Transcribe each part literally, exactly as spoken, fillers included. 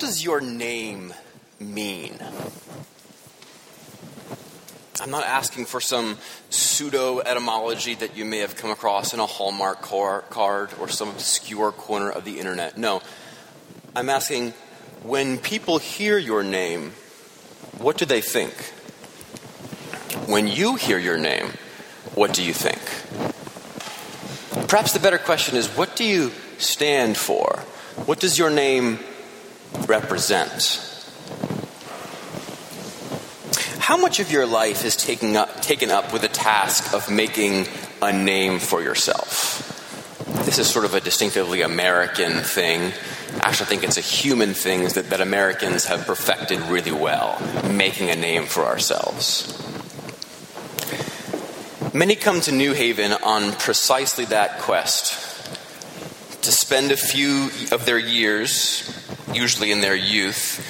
does your name mean? I'm not asking for some pseudo-etymology that you may have come across in a Hallmark card or some obscure corner of the internet. No, I'm asking, when people hear your name, what do they think? When you hear your name, what do you think? Perhaps the better question is, what do you stand for? What does your name represent? How much of your life is taken up, taken up with the task of making a name for yourself? This is sort of a distinctively American thing. Actually, I actually think it's a human thing that, that Americans have perfected really well, making a name for ourselves. Many come to New Haven on precisely that quest, to spend a few of their years, usually in their youth,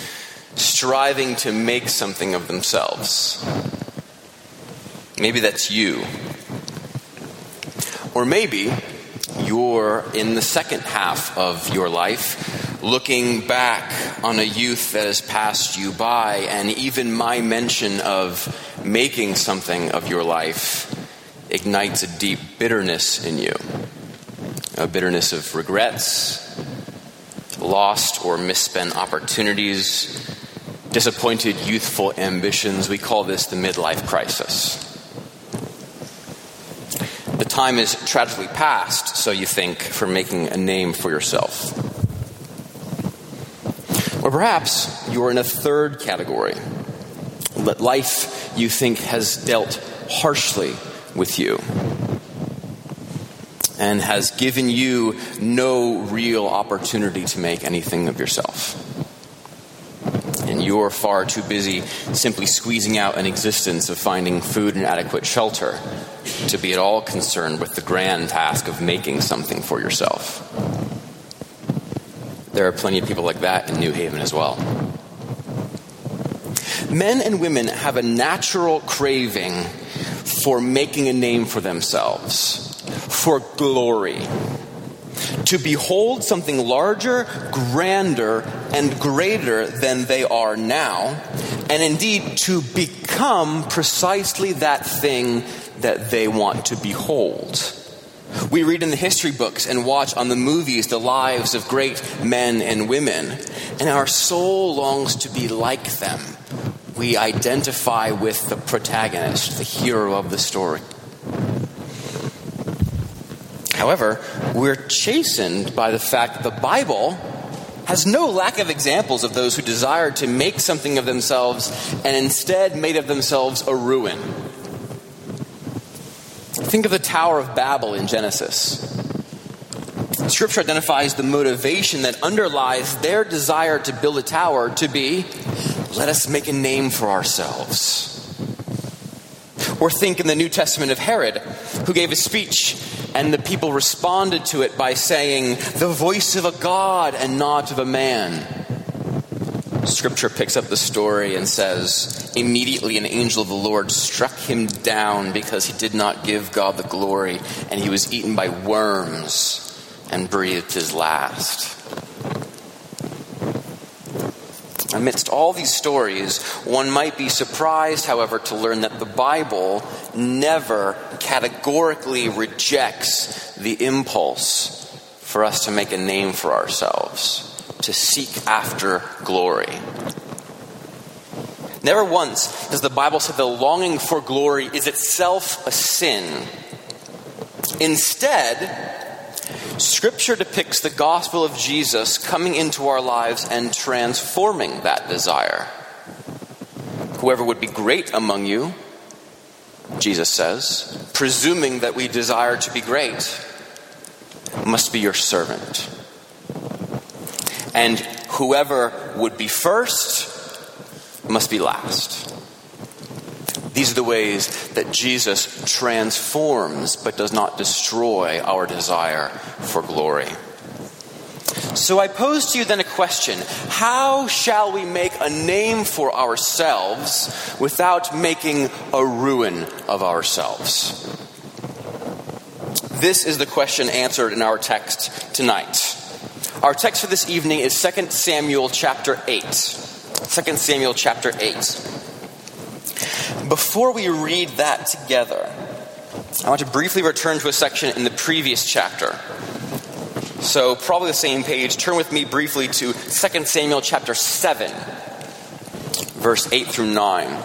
striving to make something of themselves. Maybe that's you. Or maybe you're in the second half of your life, looking back on a youth that has passed you by, and even my mention of making something of your life ignites a deep bitterness in you. A bitterness of regrets, lost or misspent opportunities, disappointed youthful ambitions. We call this the midlife crisis. The time is tragically past, so you think, for making a name for yourself. Or perhaps you're in a third category. That life, you think, has dealt harshly with you and has given you no real opportunity to make anything of yourself. And you're far too busy simply squeezing out an existence of finding food and adequate shelter to be at all concerned with the grand task of making something for yourself. There are plenty of people like that in New Haven as well. Men and women have a natural craving for making a name for themselves, for glory. To behold something larger, grander, and greater than they are now, and indeed to become precisely that thing that they want to behold. We read in the history books and watch on the movies the lives of great men and women, and our soul longs to be like them. We identify with the protagonist, the hero of the story. However, we're chastened by the fact that the Bible has no lack of examples of those who desired to make something of themselves and instead made of themselves a ruin. Think of the Tower of Babel in Genesis. Scripture identifies the motivation that underlies their desire to build a tower to be, let us make a name for ourselves. Or think in the New Testament of Herod, who gave a speech, and the people responded to it by saying, the voice of a god and not of a man. Scripture picks up the story and says, immediately an angel of the Lord struck him down because he did not give God the glory, and he was eaten by worms and breathed his last. Amidst all these stories, one might be surprised, however, to learn that the Bible never categorically rejects the impulse for us to make a name for ourselves, to seek after glory. Never once does the Bible say the longing for glory is itself a sin. Instead, Scripture depicts the gospel of Jesus coming into our lives and transforming that desire. Whoever would be great among you, Jesus says, presuming that we desire to be great, must be your servant. And whoever would be first must be last. These are the ways that Jesus transforms but does not destroy our desire for glory. So I pose to you then a question. How shall we make a name for ourselves without making a ruin of ourselves? This is the question answered in our text tonight. Our text for this evening is Second Samuel chapter eight. Second Samuel chapter eight. Before we read that together, I want to briefly return to a section in the previous chapter. So, probably the same page. Turn with me briefly to Second Samuel chapter seven, verse eight through nine.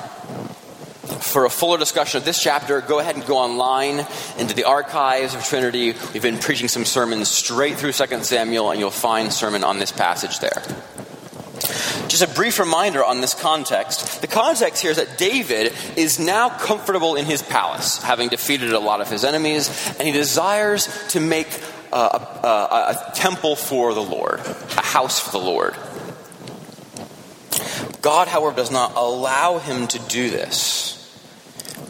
For a fuller discussion of this chapter, go ahead and go online into the archives of Trinity. We've been preaching some sermons straight through Second Samuel, and you'll find sermon on this passage there. Just a brief reminder on this context. The context here is that David is now comfortable in his palace, having defeated a lot of his enemies, and he desires to make a, a, a temple for the Lord, a house for the Lord. God, however, does not allow him to do this.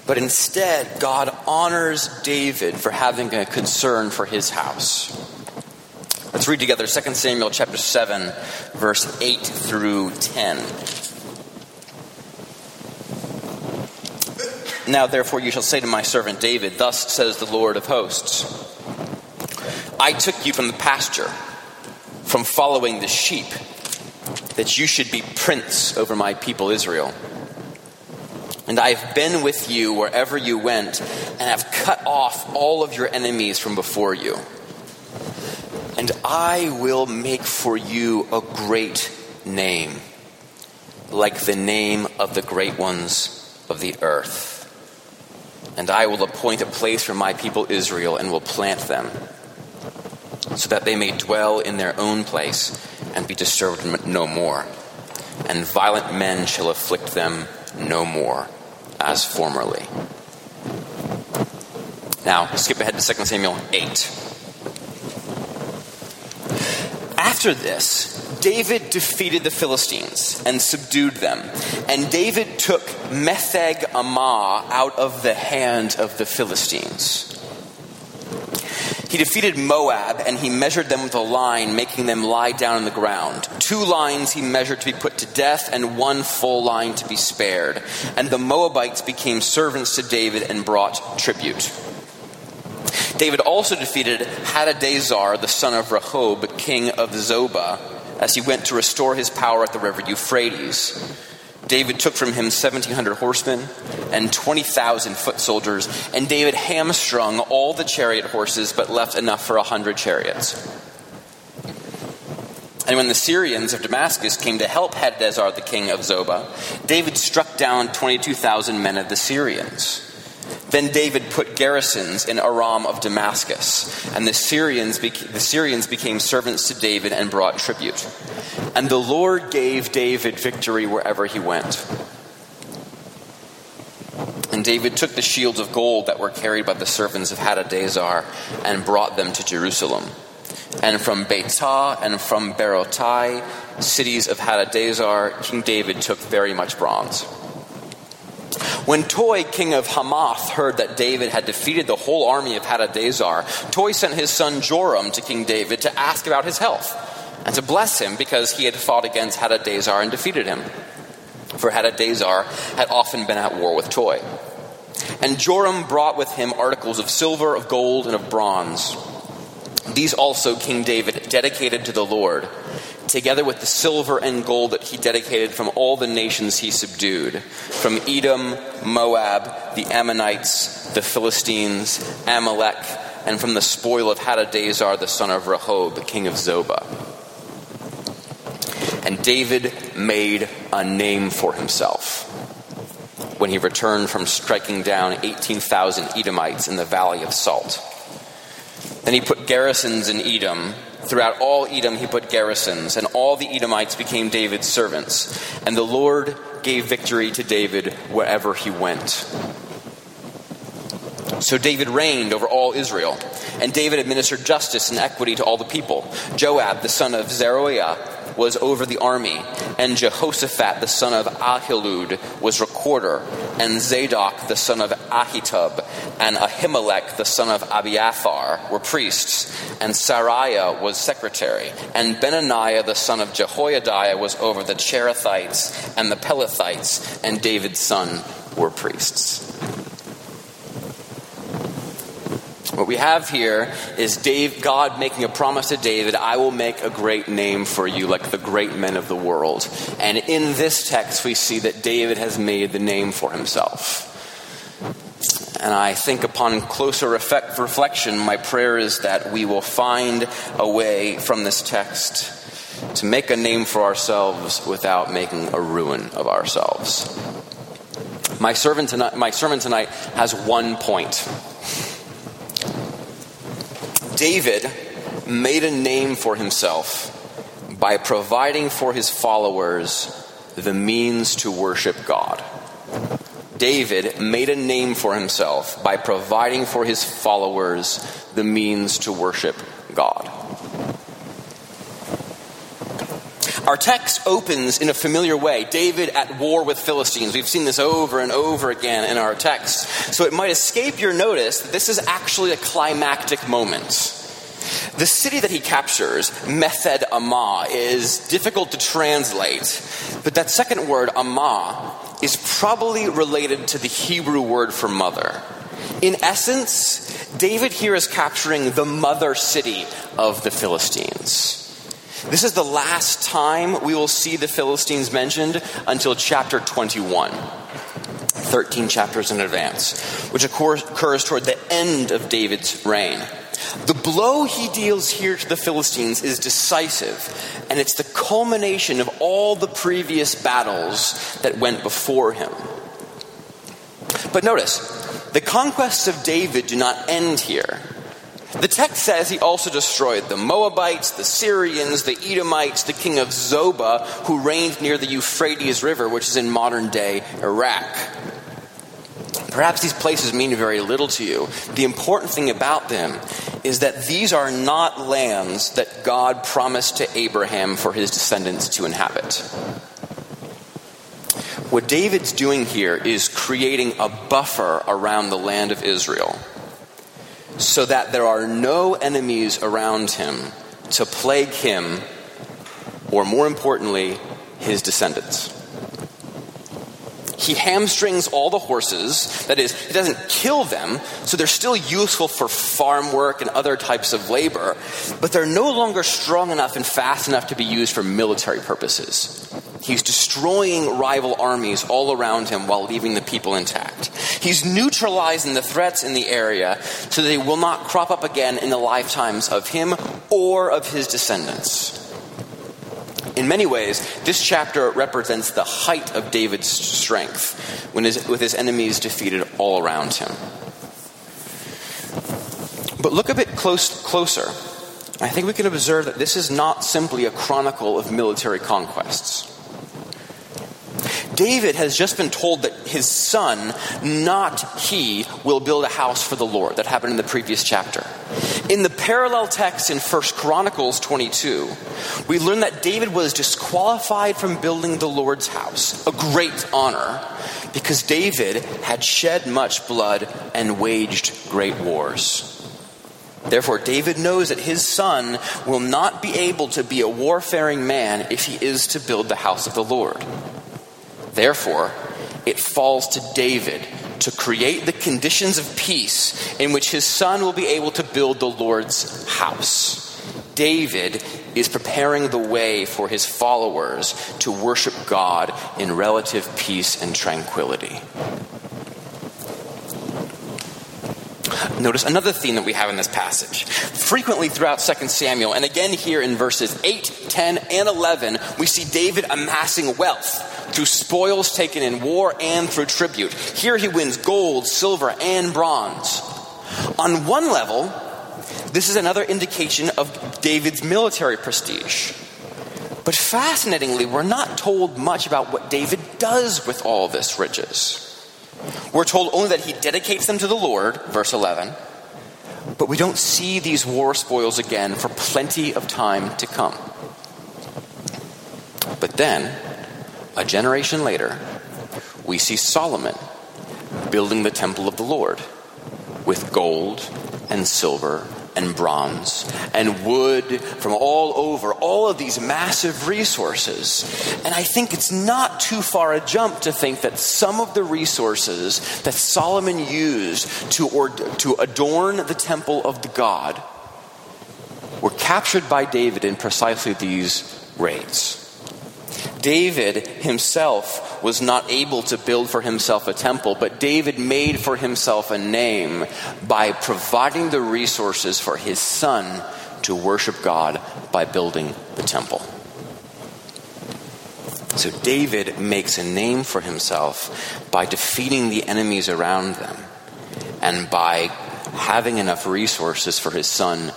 But instead, God honors David for having a concern for his house. Let's read together Second Samuel chapter seven, verse eight through ten. Now therefore you shall say to my servant David, thus says the Lord of hosts, I took you from the pasture, from following the sheep, that you should be prince over my people Israel. And I have been with you wherever you went, and have cut off all of your enemies from before you. And I will make for you a great name, like the name of the great ones of the earth. And I will appoint a place for my people Israel, and will plant them, so that they may dwell in their own place, and be disturbed no more. And violent men shall afflict them no more, as formerly. Now, skip ahead to Second Samuel eight. After this, David defeated the Philistines and subdued them. And David took Metheg-ammah out of the hand of the Philistines. He defeated Moab, and he measured them with a line, making them lie down on the ground. Two lines he measured to be put to death, and one full line to be spared. And the Moabites became servants to David and brought tribute. David also defeated Hadadezer, the son of Rehob, king of Zobah, as he went to restore his power at the river Euphrates. David took from him seventeen hundred horsemen and twenty thousand foot soldiers, and David hamstrung all the chariot horses, but left enough for one hundred chariots. And when the Syrians of Damascus came to help Hadadezer, the king of Zobah, David struck down twenty-two thousand men of the Syrians. Then David put garrisons in Aram of Damascus, and the Syrians, beca- the Syrians became servants to David and brought tribute. And the Lord gave David victory wherever he went. And David took the shields of gold that were carried by the servants of Hadadezer and brought them to Jerusalem. And from Beitah and from Berotai, cities of Hadadezer, King David took very much bronze. When Toy, king of Hamath, heard that David had defeated the whole army of Hadadezer, Toy sent his son Joram to King David to ask about his health, and to bless him because he had fought against Hadadezer and defeated him. For Hadadezer had often been at war with Toy. And Joram brought with him articles of silver, of gold, and of bronze. These also King David dedicated to the Lord, together with the silver and gold that he dedicated from all the nations he subdued, from Edom, Moab, the Ammonites, the Philistines, Amalek, and from the spoil of Hadadezer, the son of Rehob, the king of Zobah. And David made a name for himself when he returned from striking down eighteen thousand Edomites in the Valley of Salt. Then he put garrisons in Edom. Throughout all Edom he put garrisons, and all the Edomites became David's servants. And the Lord gave victory to David wherever he went. So David reigned over all Israel, and David administered justice and equity to all the people. Joab, the son of Zeruiah, was over the army, and Jehoshaphat, the son of Ahilud, was recorder, and Zadok, the son of Ahitub, and Ahimelech, the son of Abiathar, were priests, and Sariah was secretary, and Benaniah, the son of Jehoiada, was over the Cherethites and the Pelethites, and David's son were priests. What we have here is Dave, God making a promise to David, I will make a great name for you like the great men of the world. And in this text we see that David has made the name for himself. And I think upon closer reflect, reflection, my prayer is that we will find a way from this text to make a name for ourselves without making a ruin of ourselves. My sermon tonight, my sermon tonight has one point. David made a name for himself by providing for his followers the means to worship God. David made a name for himself by providing for his followers the means to worship God. Our text opens in a familiar way. David at war with Philistines. We've seen this over and over again in our text. So it might escape your notice that this is actually a climactic moment. The city that he captures, Metheg-ammah, is difficult to translate. But that second word, ammah, is probably related to the Hebrew word for mother. In essence, David here is capturing the mother city of the Philistines. This is the last time we will see the Philistines mentioned until chapter twenty-one, thirteen chapters in advance, which of course occurs toward the end of David's reign. The blow he deals here to the Philistines is decisive, and it's the culmination of all the previous battles that went before him. But notice, the conquests of David do not end here. The text says he also destroyed the Moabites, the Syrians, the Edomites, the king of Zobah, who reigned near the Euphrates River, which is in modern-day Iraq. Perhaps these places mean very little to you. The important thing about them is that these are not lands that God promised to Abraham for his descendants to inhabit. What David's doing here is creating a buffer around the land of Israel, so that there are no enemies around him to plague him, or more importantly, his descendants. He hamstrings all the horses, that is, he doesn't kill them, so they're still useful for farm work and other types of labor, but they're no longer strong enough and fast enough to be used for military purposes. He's destroying rival armies all around him while leaving the people intact. He's neutralizing the threats in the area so they will not crop up again in the lifetimes of him or of his descendants. In many ways, this chapter represents the height of David's strength when his, with his enemies defeated all around him. But look a bit close, closer. I think we can observe that this is not simply a chronicle of military conquests. David has just been told that his son, not he, will build a house for the Lord. That happened in the previous chapter. In the parallel text in First Chronicles twenty-two, we learn that David was disqualified from building the Lord's house, a great honor, because David had shed much blood and waged great wars. Therefore, David knows that his son will not be able to be a warfaring man if he is to build the house of the Lord. Therefore, it falls to David to create the conditions of peace in which his son will be able to build the Lord's house. David is preparing the way for his followers to worship God in relative peace and tranquility. Notice another theme that we have in this passage. Frequently throughout Second Samuel, and again here in verses eight, ten, and eleven, we see David amassing wealth through spoils taken in war and through tribute. Here he wins gold, silver, and bronze. On one level, this is another indication of David's military prestige. But fascinatingly, we're not told much about what David does with all this riches. We're told only that he dedicates them to the Lord, verse eleven, but we don't see these war spoils again for plenty of time to come. But then, a generation later, we see Solomon building the temple of the Lord with gold and silver and bronze and wood from all over, all of these massive resources. And I think it's not too far a jump to think that some of the resources that Solomon used to, or, to adorn the temple of the God were captured by David in precisely these raids. David himself was not able to build for himself a temple, but David made for himself a name by providing the resources for his son to worship God by building the temple. So David makes a name for himself by defeating the enemies around them and by having enough resources for his son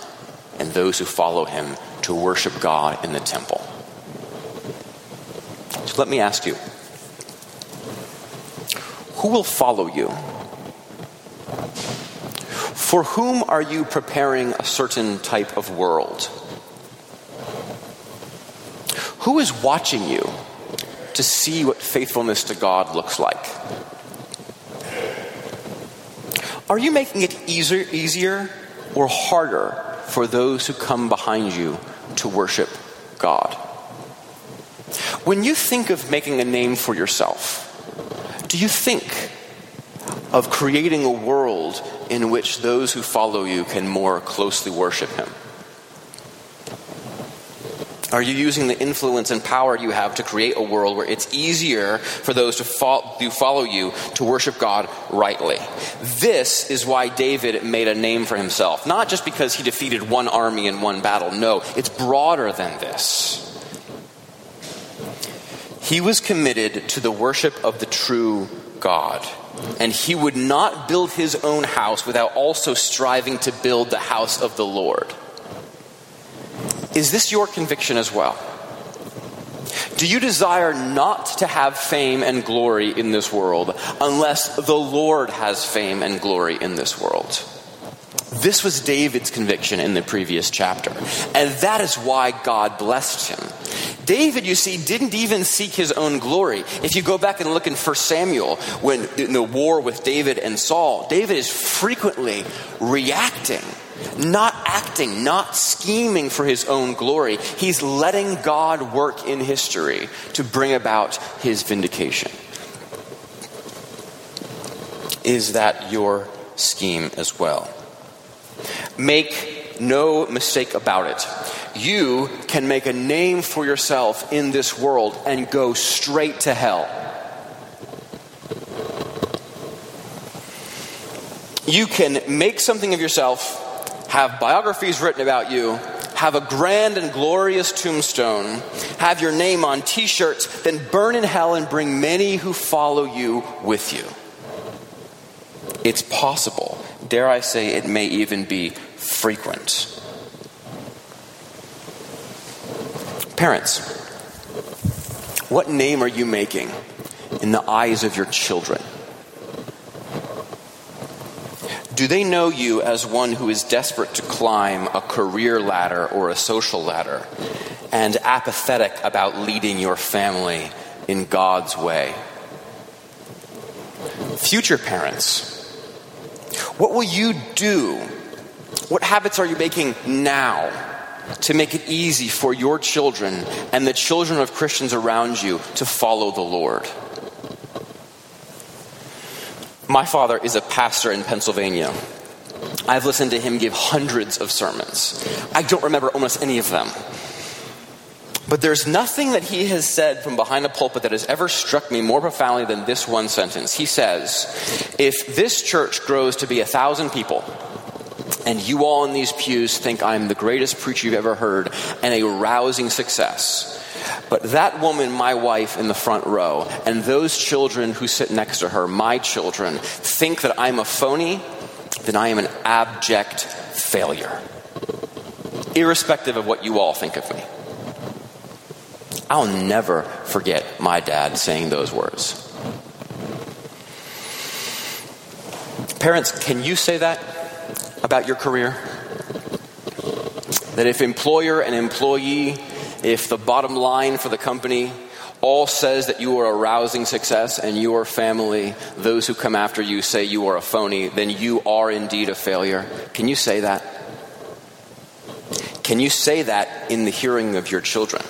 and those who follow him to worship God in the temple. So let me ask you, who will follow you? For whom are you preparing a certain type of world? Who is watching you to see what faithfulness to God looks like? Are you making it easier, easier or harder for those who come behind you to worship God? When you think of making a name for yourself, do you think of creating a world in which those who follow you can more closely worship him? Are you using the influence and power you have to create a world where it's easier for those who follow you to worship God rightly? This is why David made a name for himself. Not just because he defeated one army in one battle. No, it's broader than this. He was committed to the worship of the true God. And he would not build his own house without also striving to build the house of the Lord. Is this your conviction as well? Do you desire not to have fame and glory in this world unless the Lord has fame and glory in this world? This was David's conviction in the previous chapter, and that is why God blessed him. David, you see, didn't even seek his own glory. If you go back and look in First Samuel, when in the war with David and Saul, David is frequently reacting, not acting, not scheming for his own glory. He's letting God work in history to bring about his vindication. Is that your scheme as well? Make no mistake about it. You can make a name for yourself in this world and go straight to hell. You can make something of yourself, have biographies written about you, have a grand and glorious tombstone, have your name on t-shirts, then burn in hell and bring many who follow you with you. It's possible. Dare I say it may even be frequent. Parents, what name are you making in the eyes of your children? Do they know you as one who is desperate to climb a career ladder or a social ladder and apathetic about leading your family in God's way? Future parents, what will you do? What habits are you making now to make it easy for your children and the children of Christians around you to follow the Lord? My father is a pastor in Pennsylvania. I've listened to him give hundreds of sermons. I don't remember almost any of them. But there's nothing that he has said from behind a pulpit that has ever struck me more profoundly than this one sentence. He says, if this church grows to be a thousand people, and you all in these pews think I'm the greatest preacher you've ever heard and a rousing success, but that woman, my wife in the front row, and those children who sit next to her, my children, think that I'm a phony, then I am an abject failure. Irrespective of what you all think of me. I'll never forget my dad saying those words. Parents, can you say that about your career? That if employer and employee, if the bottom line for the company all says that you are a rousing success and your family, those who come after you, say you are a phony, then you are indeed a failure. Can you say that? Can you say that in the hearing of your children?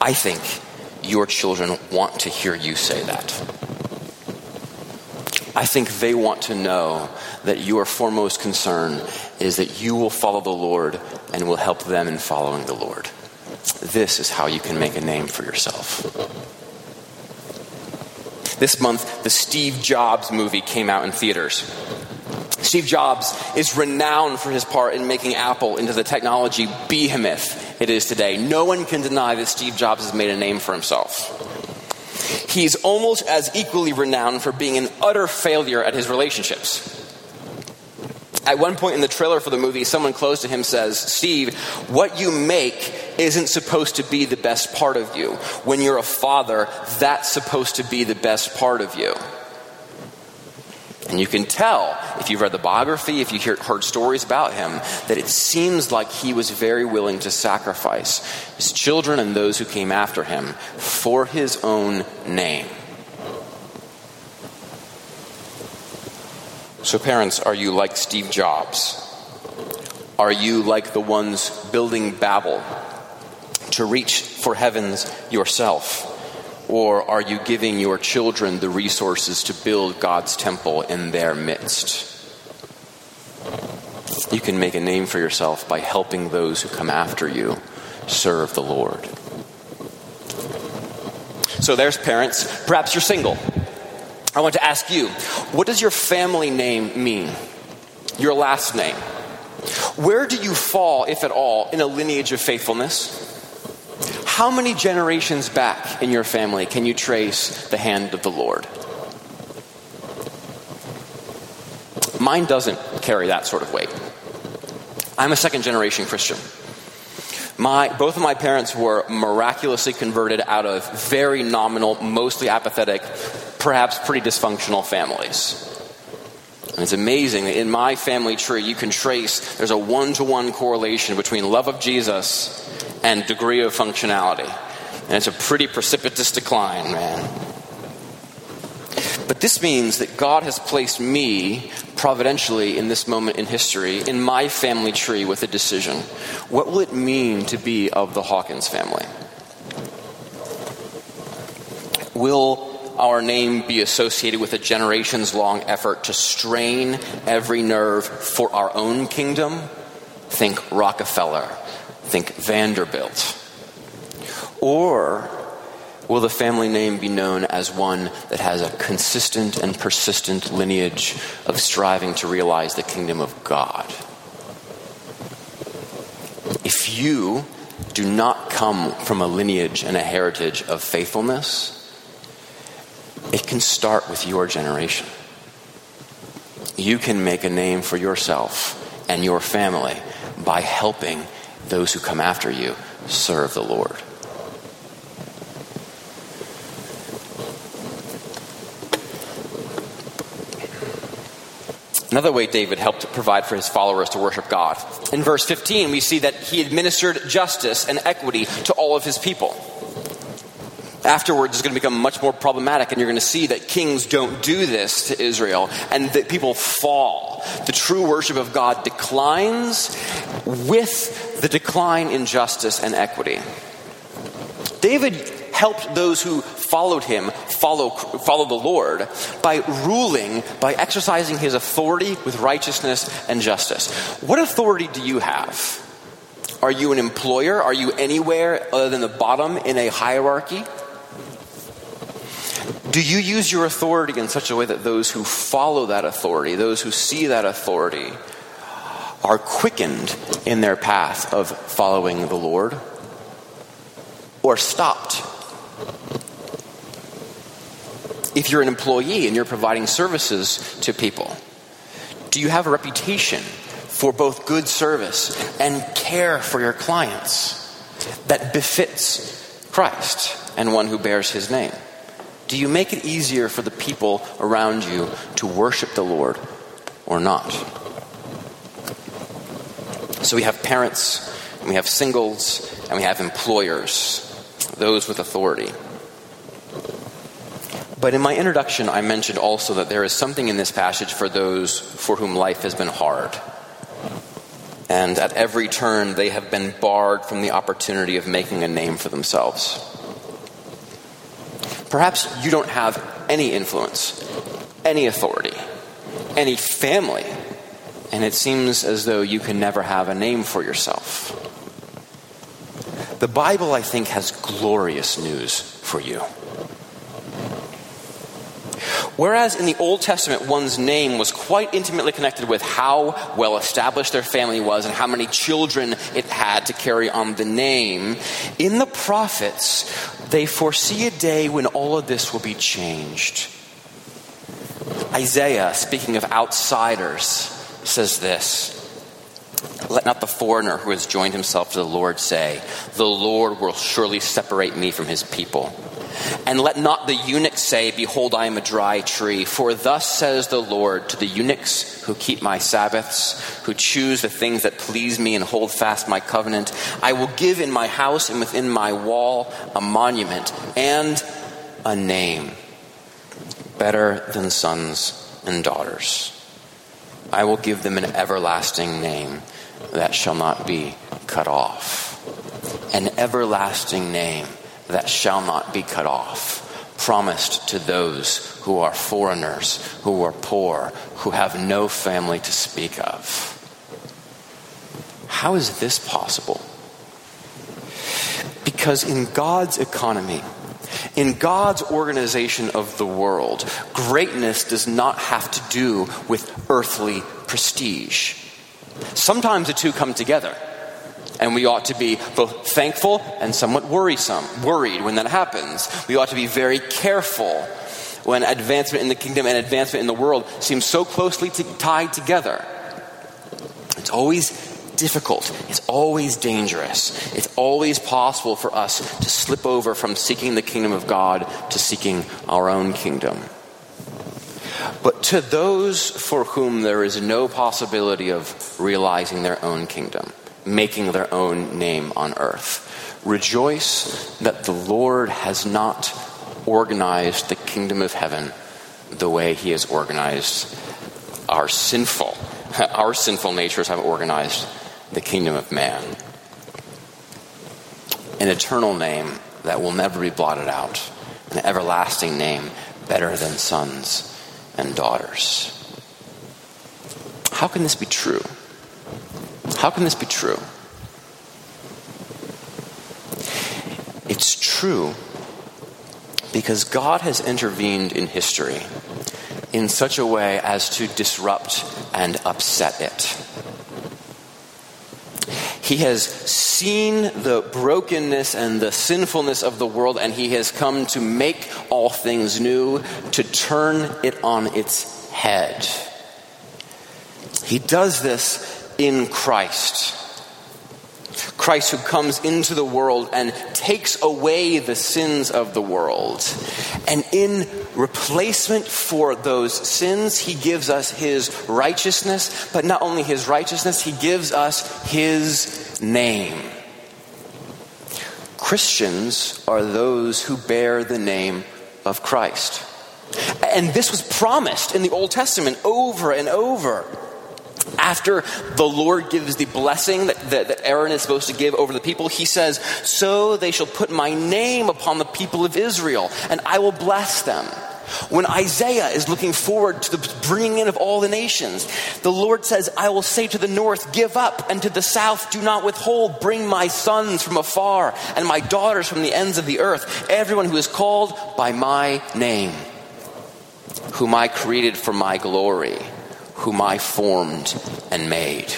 I think your children want to hear you say that. I think they want to know that your foremost concern is that you will follow the Lord and will help them in following the Lord. This is how you can make a name for yourself. This month, the Steve Jobs movie came out in theaters. Steve Jobs is renowned for his part in making Apple into the technology behemoth it is today. No one can deny that Steve Jobs has made a name for himself. He's almost as equally renowned for being an utter failure at his relationships. At one point in the trailer for the movie, someone close to him says, "Steve, what you make isn't supposed to be the best part of you. When you're a father, that's supposed to be the best part of you." And you can tell, if you've read the biography, if you hear, heard stories about him, that it seems like he was very willing to sacrifice his children and those who came after him for his own name. So parents, are you like Steve Jobs? Are you like the ones building Babel to reach for heavens yourself? Or are you giving your children the resources to build God's temple in their midst? You can make a name for yourself by helping those who come after you serve the Lord. So there's parents. Perhaps you're single. I want to ask you, what does your family name mean? Your last name? Where do you fall, if at all, in a lineage of faithfulness? How many generations back in your family can you trace the hand of the Lord? Mine doesn't carry that sort of weight. I'm a second generation Christian. My, both of my parents were miraculously converted out of very nominal, mostly apathetic, perhaps pretty dysfunctional families. And it's amazing that in my family tree, you can trace, there's a one-to-one correlation between love of Jesus and degree of functionality. And it's a pretty precipitous decline, man. But this means that God has placed me providentially in this moment in history, in my family tree, with a decision. What will it mean to be of the Hawkins family? Will our name be associated with a generations-long effort to strain every nerve for our own kingdom? Think Rockefeller. Think Vanderbilt. Or will the family name be known as one that has a consistent and persistent lineage of striving to realize the kingdom of God? If you do not come from a lineage and a heritage of faithfulness, it can start with your generation. You can make a name for yourself and your family by helping those who come after you serve the Lord. Another way David helped provide for his followers to worship God. In verse fifteen, we see that he administered justice and equity to all of his people. Afterwards, it's going to become much more problematic, and you're going to see that kings don't do this to Israel, and that people fall. The true worship of God declines with the decline in justice and equity. David helped those who followed him follow, follow the Lord by ruling, by exercising his authority with righteousness and justice. What authority do you have? Are you an employer? Are you anywhere other than the bottom in a hierarchy? Do you use your authority in such a way that those who follow that authority, those who see that authority, are quickened in their path of following the Lord, or stopped? If you're an employee and you're providing services to people, do you have a reputation for both good service and care for your clients that befits Christ and one who bears his name? Do you make it easier for the people around you to worship the Lord or not? So we have parents, and we have singles, and we have employers, those with authority. But in my introduction, I mentioned also that there is something in this passage for those for whom life has been hard. and at every turn they have been barred from the opportunity of making a name for themselves. Perhaps you don't have any influence, any authority, any family, and it seems as though you can never have a name for yourself. The Bible, I think, has glorious news for you. Whereas in the Old Testament, one's name was quite intimately connected with how well established their family was and how many children it had to carry on the name, in the prophets, they foresee a day when all of this will be changed. Isaiah, speaking of outsiders, says this: "Let not the foreigner who has joined himself to the Lord say, 'The Lord will surely separate me from his people.' And let not the eunuch say, 'Behold, I am a dry tree.' For thus says the Lord to the eunuchs who keep my Sabbaths, who choose the things that please me and hold fast my covenant, I will give in my house and within my wall a monument and a name better than sons and daughters. I will give them an everlasting name that shall not be cut off." An everlasting name that shall not be cut off, promised to those who are foreigners, who are poor, who have no family to speak of. How is this possible? Because in God's economy, in God's organization of the world, greatness does not have to do with earthly prestige. Sometimes the two come together. And we ought to be both thankful and somewhat worrisome, worried when that happens. We ought to be very careful when advancement in the kingdom and advancement in the world seem so closely t- tied together. It's always difficult. It's always dangerous. It's always possible for us to slip over from seeking the kingdom of God to seeking our own kingdom. But to those for whom there is no possibility of realizing their own kingdom, making their own name on earth, rejoice that the Lord has not organized the kingdom of heaven the way he has organized our sinful, our sinful natures have organized the kingdom of man. An eternal name that will never be blotted out, an everlasting name better than sons and daughters. How can this be true? How can this be true? It's true because God has intervened in history in such a way as to disrupt and upset it. He has seen the brokenness and the sinfulness of the world, and he has come to make all things new, to turn it on its head. He does this in Christ. Christ who comes into the world and takes away the sins of the world. And in replacement for those sins, he gives us his righteousness. But not only his righteousness, he gives us his name. Christians are those who bear the name of Christ. And this was promised in the Old Testament over and over. After the Lord gives the blessing that, that, that Aaron is supposed to give over the people, he says, "So they shall put my name upon the people of Israel, and I will bless them." When Isaiah is looking forward to the bringing in of all the nations, the Lord says, "I will say to the north, give up, and to the south, do not withhold. Bring my sons from afar and my daughters from the ends of the earth, everyone who is called by my name, whom I created for my glory, whom I formed and made."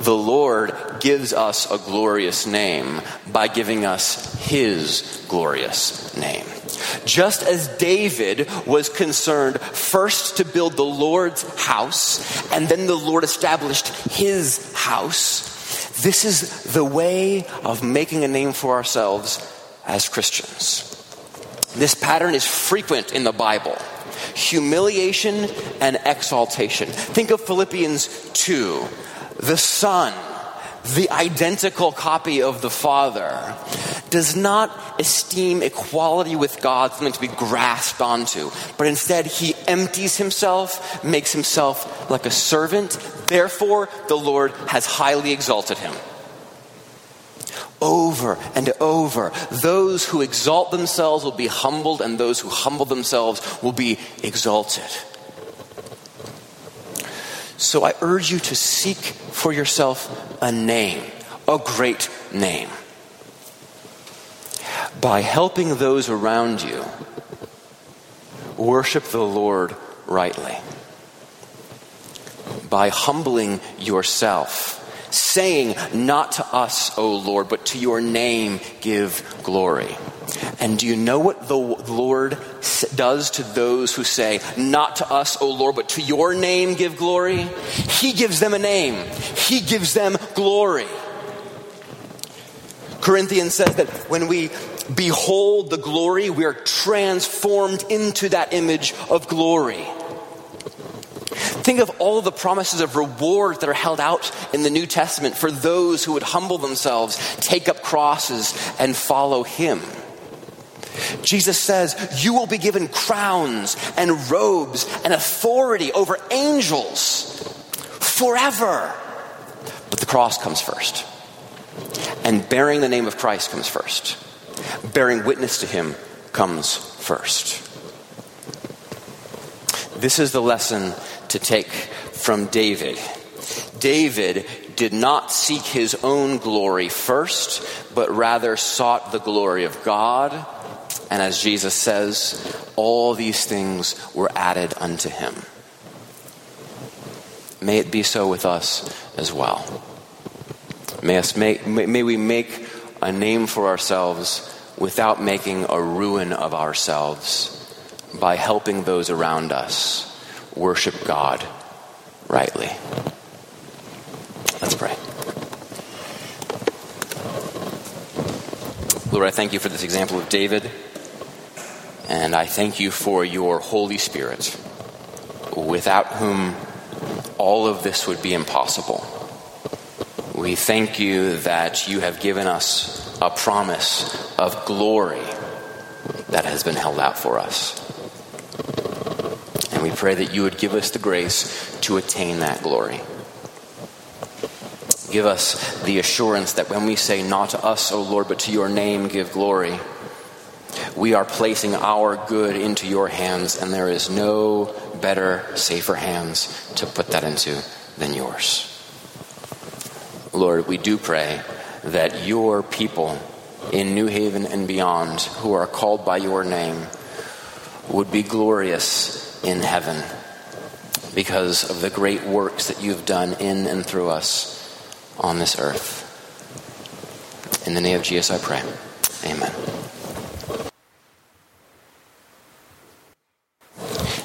The Lord gives us a glorious name by giving us his glorious name. Just as David was concerned first to build the Lord's house, and then the Lord established his house, this is the way of making a name for ourselves as Christians. This pattern is frequent in the Bible. Humiliation and exaltation. Think of Philippians two. The Son, the identical copy of the Father, does not esteem equality with God something to be grasped onto, but instead he empties himself, makes himself like a servant, Therefore, the Lord has highly exalted him. Over and over, those who exalt themselves will be humbled, and those who humble themselves will be exalted. So I urge you to seek for yourself a name, a great name. By helping those around you worship the Lord rightly. By humbling yourself, saying, "Not to us, O Lord, but to your name give glory." And do you know what the Lord does to those who say, "Not to us, O Lord, but to your name give glory"? He gives them a name. He gives them glory. Corinthians says that when we behold the glory, we are transformed into that image of glory. Think of all the promises of reward that are held out in the New Testament for those who would humble themselves, take up crosses, and follow him. Jesus says, "You will be given crowns and robes and authority over angels forever." But the cross comes first. And bearing the name of Christ comes first. Bearing witness to him comes first. This is the lesson to take from David. David did not seek his own glory first, but rather sought the glory of God. And as Jesus says, all these things were added unto him. May it be so with us as well. May, us make, may we make a name for ourselves without making a ruin of ourselves, by helping those around us worship God rightly. Let's pray. Lord, I thank you for this example of David, and I thank you for your Holy Spirit, without whom all of this would be impossible. We thank you that you have given us a promise of glory that has been held out for us. We pray that you would give us the grace to attain that glory. Give us the assurance that when we say, "Not to us, O Lord, but to your name give glory," we are placing our good into your hands, and there is no better, safer hands to put that into than yours. Lord, we do pray that your people in New Haven and beyond, who are called by your name, would be glorious in heaven because of the great works that you've done in and through us on this earth. In the name of Jesus, I pray. Amen.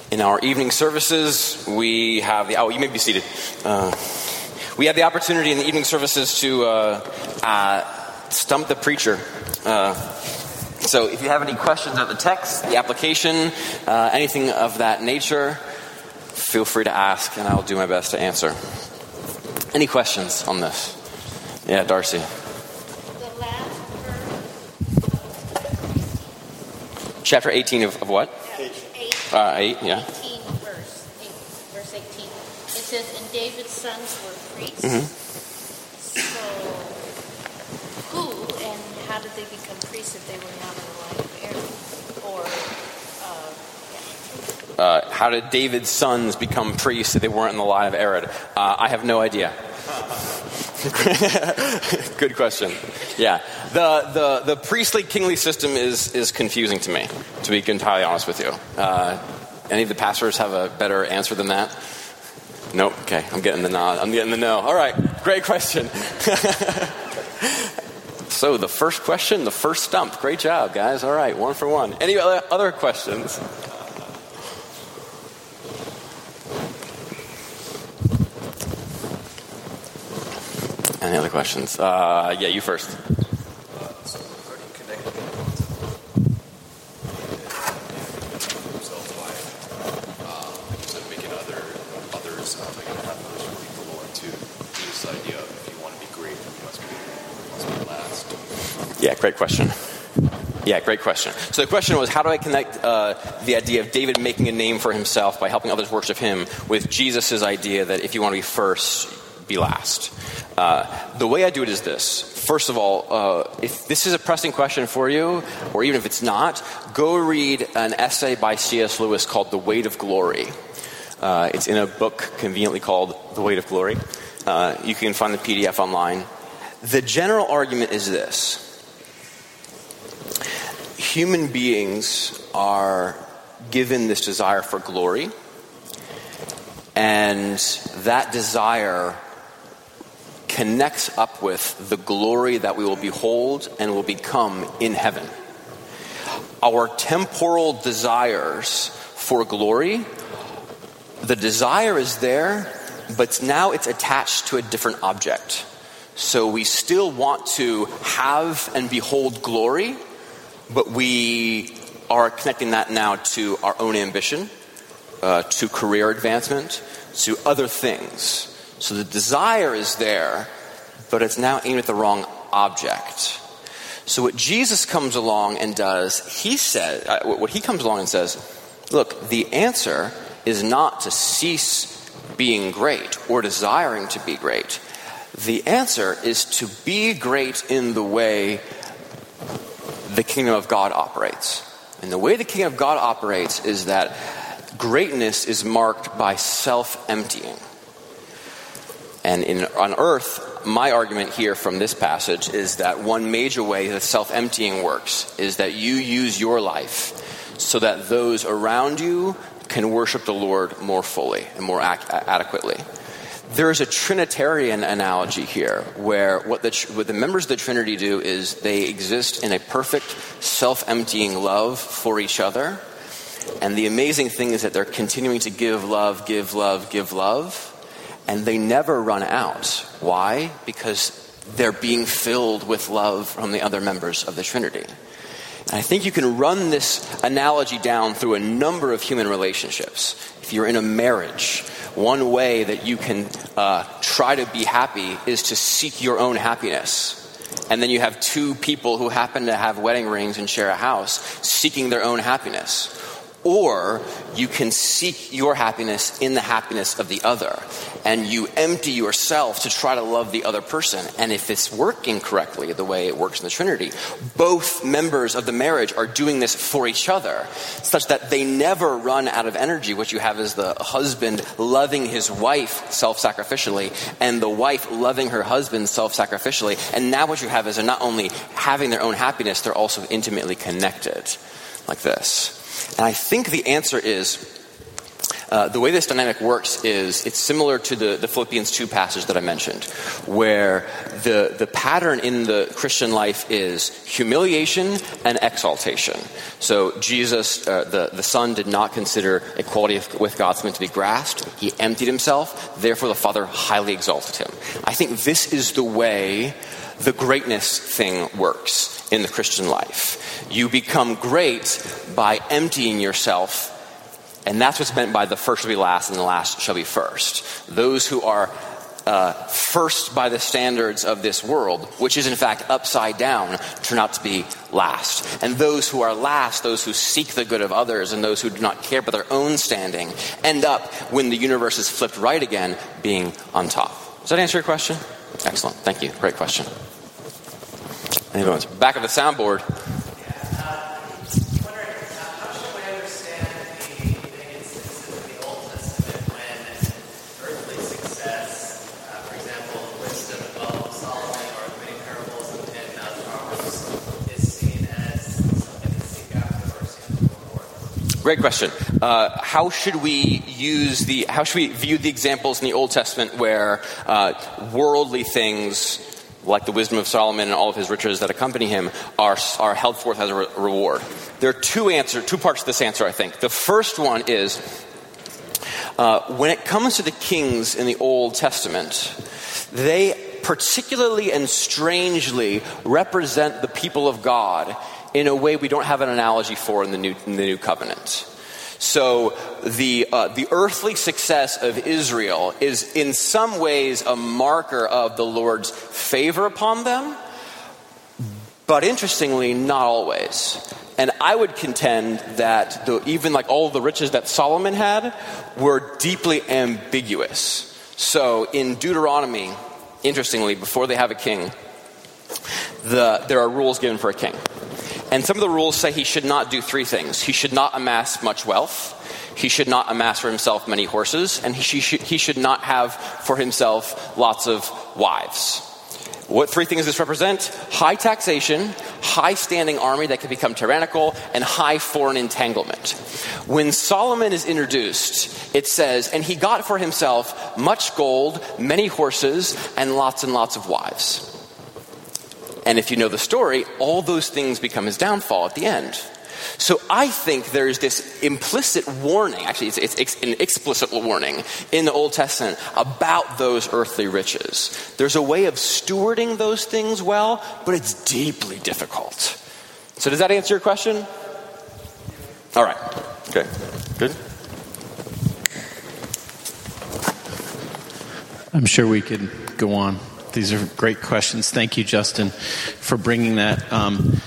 In our evening services, we have the... Oh, you may be seated. Uh, we have the opportunity in the evening services to uh, uh, stump the preacher. Uh So if you have any questions about the text, the application, uh, anything of that nature, feel free to ask, and I'll do my best to answer. Any questions on this? Yeah, Darcy. The last verse. Chapter eighteen of, of what? eight. Uh, eight, yeah. eighteen verse, eight, verse eighteen. It says, "And David's sons were priests." Mm-hmm. Did they become priests if they were not in the line of Aaron? Or, uh, yeah. uh, how did David's sons become priests if they weren't in the line of Aaron? Uh, I have no idea. Good question. Yeah, the the the priestly kingly system is is confusing to me, to be entirely honest with you. Uh, any of the pastors have a better answer than that? Nope. Okay, I'm getting the nod. I'm getting the no. All right, great question. So the first question, the first stump. Great job, guys. All right, one for one. Any other questions? Any other questions? Uh, yeah, you first. Great question. Yeah, great question. So the question was, how do I connect uh, the idea of David making a name for himself by helping others worship him with Jesus' idea that if you want to be first, be last? Uh, the way I do it is this. First of all, uh, if this is a pressing question for you, or even if it's not, go read an essay by C S Lewis called The Weight of Glory. Uh, it's in a book conveniently called The Weight of Glory. Uh, you can find the P D F online. The general argument is this. Human beings are given this desire for glory, and that desire connects up with the glory that we will behold and will become in heaven. Our temporal desires for glory, the desire is there, but now it's attached to a different object. So we still want to have and behold glory, but we are connecting that now to our own ambition, uh, to career advancement, to other things. So the desire is there, but it's now aimed at the wrong object. So what Jesus comes along and does, he said, uh, what he comes along and says, look, the answer is not to cease being great or desiring to be great. The answer is to be great in the way the kingdom of God operates. And the way the kingdom of God operates is that greatness is marked by self-emptying. And in, on earth, my argument here from this passage is that one major way that self-emptying works is that you use your life so that those around you can worship the Lord more fully and more ac- adequately. There is a Trinitarian analogy here where what the, what the members of the Trinity do is they exist in a perfect self-emptying love for each other. And the amazing thing is that they're continuing to give love, give love, give love. And they never run out. Why? Because they're being filled with love from the other members of the Trinity. And I think you can run this analogy down through a number of human relationships. If you're in a marriage, one way that you can uh, try to be happy is to seek your own happiness. And then you have two people who happen to have wedding rings and share a house seeking their own happiness. Or you can seek your happiness in the happiness of the other. And you empty yourself to try to love the other person. And if it's working correctly, the way it works in the Trinity, both members of the marriage are doing this for each other, such that they never run out of energy. What you have is the husband loving his wife self-sacrificially, and the wife loving her husband self-sacrificially. And now what you have is they're not only having their own happiness, they're also intimately connected, like this. And I think the answer is, uh, the way this dynamic works is, it's similar to the, the Philippians two passage that I mentioned, where the, the pattern in the Christian life is humiliation and exaltation. So Jesus, uh, the, the Son, did not consider equality with God something to be grasped. He emptied himself. Therefore, the Father highly exalted him. I think this is the way the greatness thing works in the Christian life. You become great by emptying yourself, and that's what's meant by the first shall be last and the last shall be first. Those who are uh, first by the standards of this world, which is in fact upside down, turn out to be last. And those who are last, those who seek the good of others, and those who do not care about their own standing, end up, when the universe is flipped right again, being on top. Does that answer your question? Excellent. Thank you. Great question. Anyone? Back of the soundboard. Yeah, uh, I'm wondering, uh, how should we understand the instances in the Old Testament when earthly success, uh, for example, wisdom of Solomon or the many parables and the proverbs, is seen as something to seek after or seek for? Great question. Uh, how should we use the? How should we view the examples in the Old Testament where uh, worldly things, like the wisdom of Solomon and all of his riches that accompany him, are are held forth as a re- reward. There are two answer, two parts to this answer, I think. The first one is, uh, when it comes to the kings in the Old Testament, they particularly and strangely represent the people of God in a way we don't have an analogy for in the New, in the New Covenant. So the uh, the earthly success of Israel is in some ways a marker of the Lord's favor upon them, But interestingly, not always. And I would contend that the, even like all the riches that Solomon had were deeply ambiguous. So in Deuteronomy, interestingly, before they have a king, the, there are rules given for a king. And some of the rules say he should not do three things. He should not amass much wealth. He should not amass for himself many horses. And he should, he should not have for himself lots of wives. What three things does this represent? High taxation, high standing army that can become tyrannical, and high foreign entanglement. When Solomon is introduced, it says, and he got for himself much gold, many horses, and lots and lots of wives. And if you know the story, all those things become his downfall at the end. So I think there's this implicit warning, actually it's, it's, it's an explicit warning in the Old Testament about those earthly riches. There's a way of stewarding those things well, but it's deeply difficult. So does that answer your question? All right. Okay. Good. I'm sure we could go on. These are great questions. Thank you, Justin, for bringing that. Um,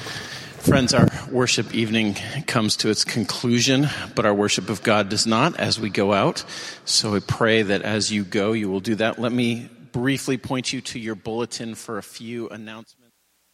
Friends, our worship evening comes to its conclusion, but our worship of God does not as we go out. So I pray that as you go, you will do that. Let me briefly point you to your bulletin for a few announcements.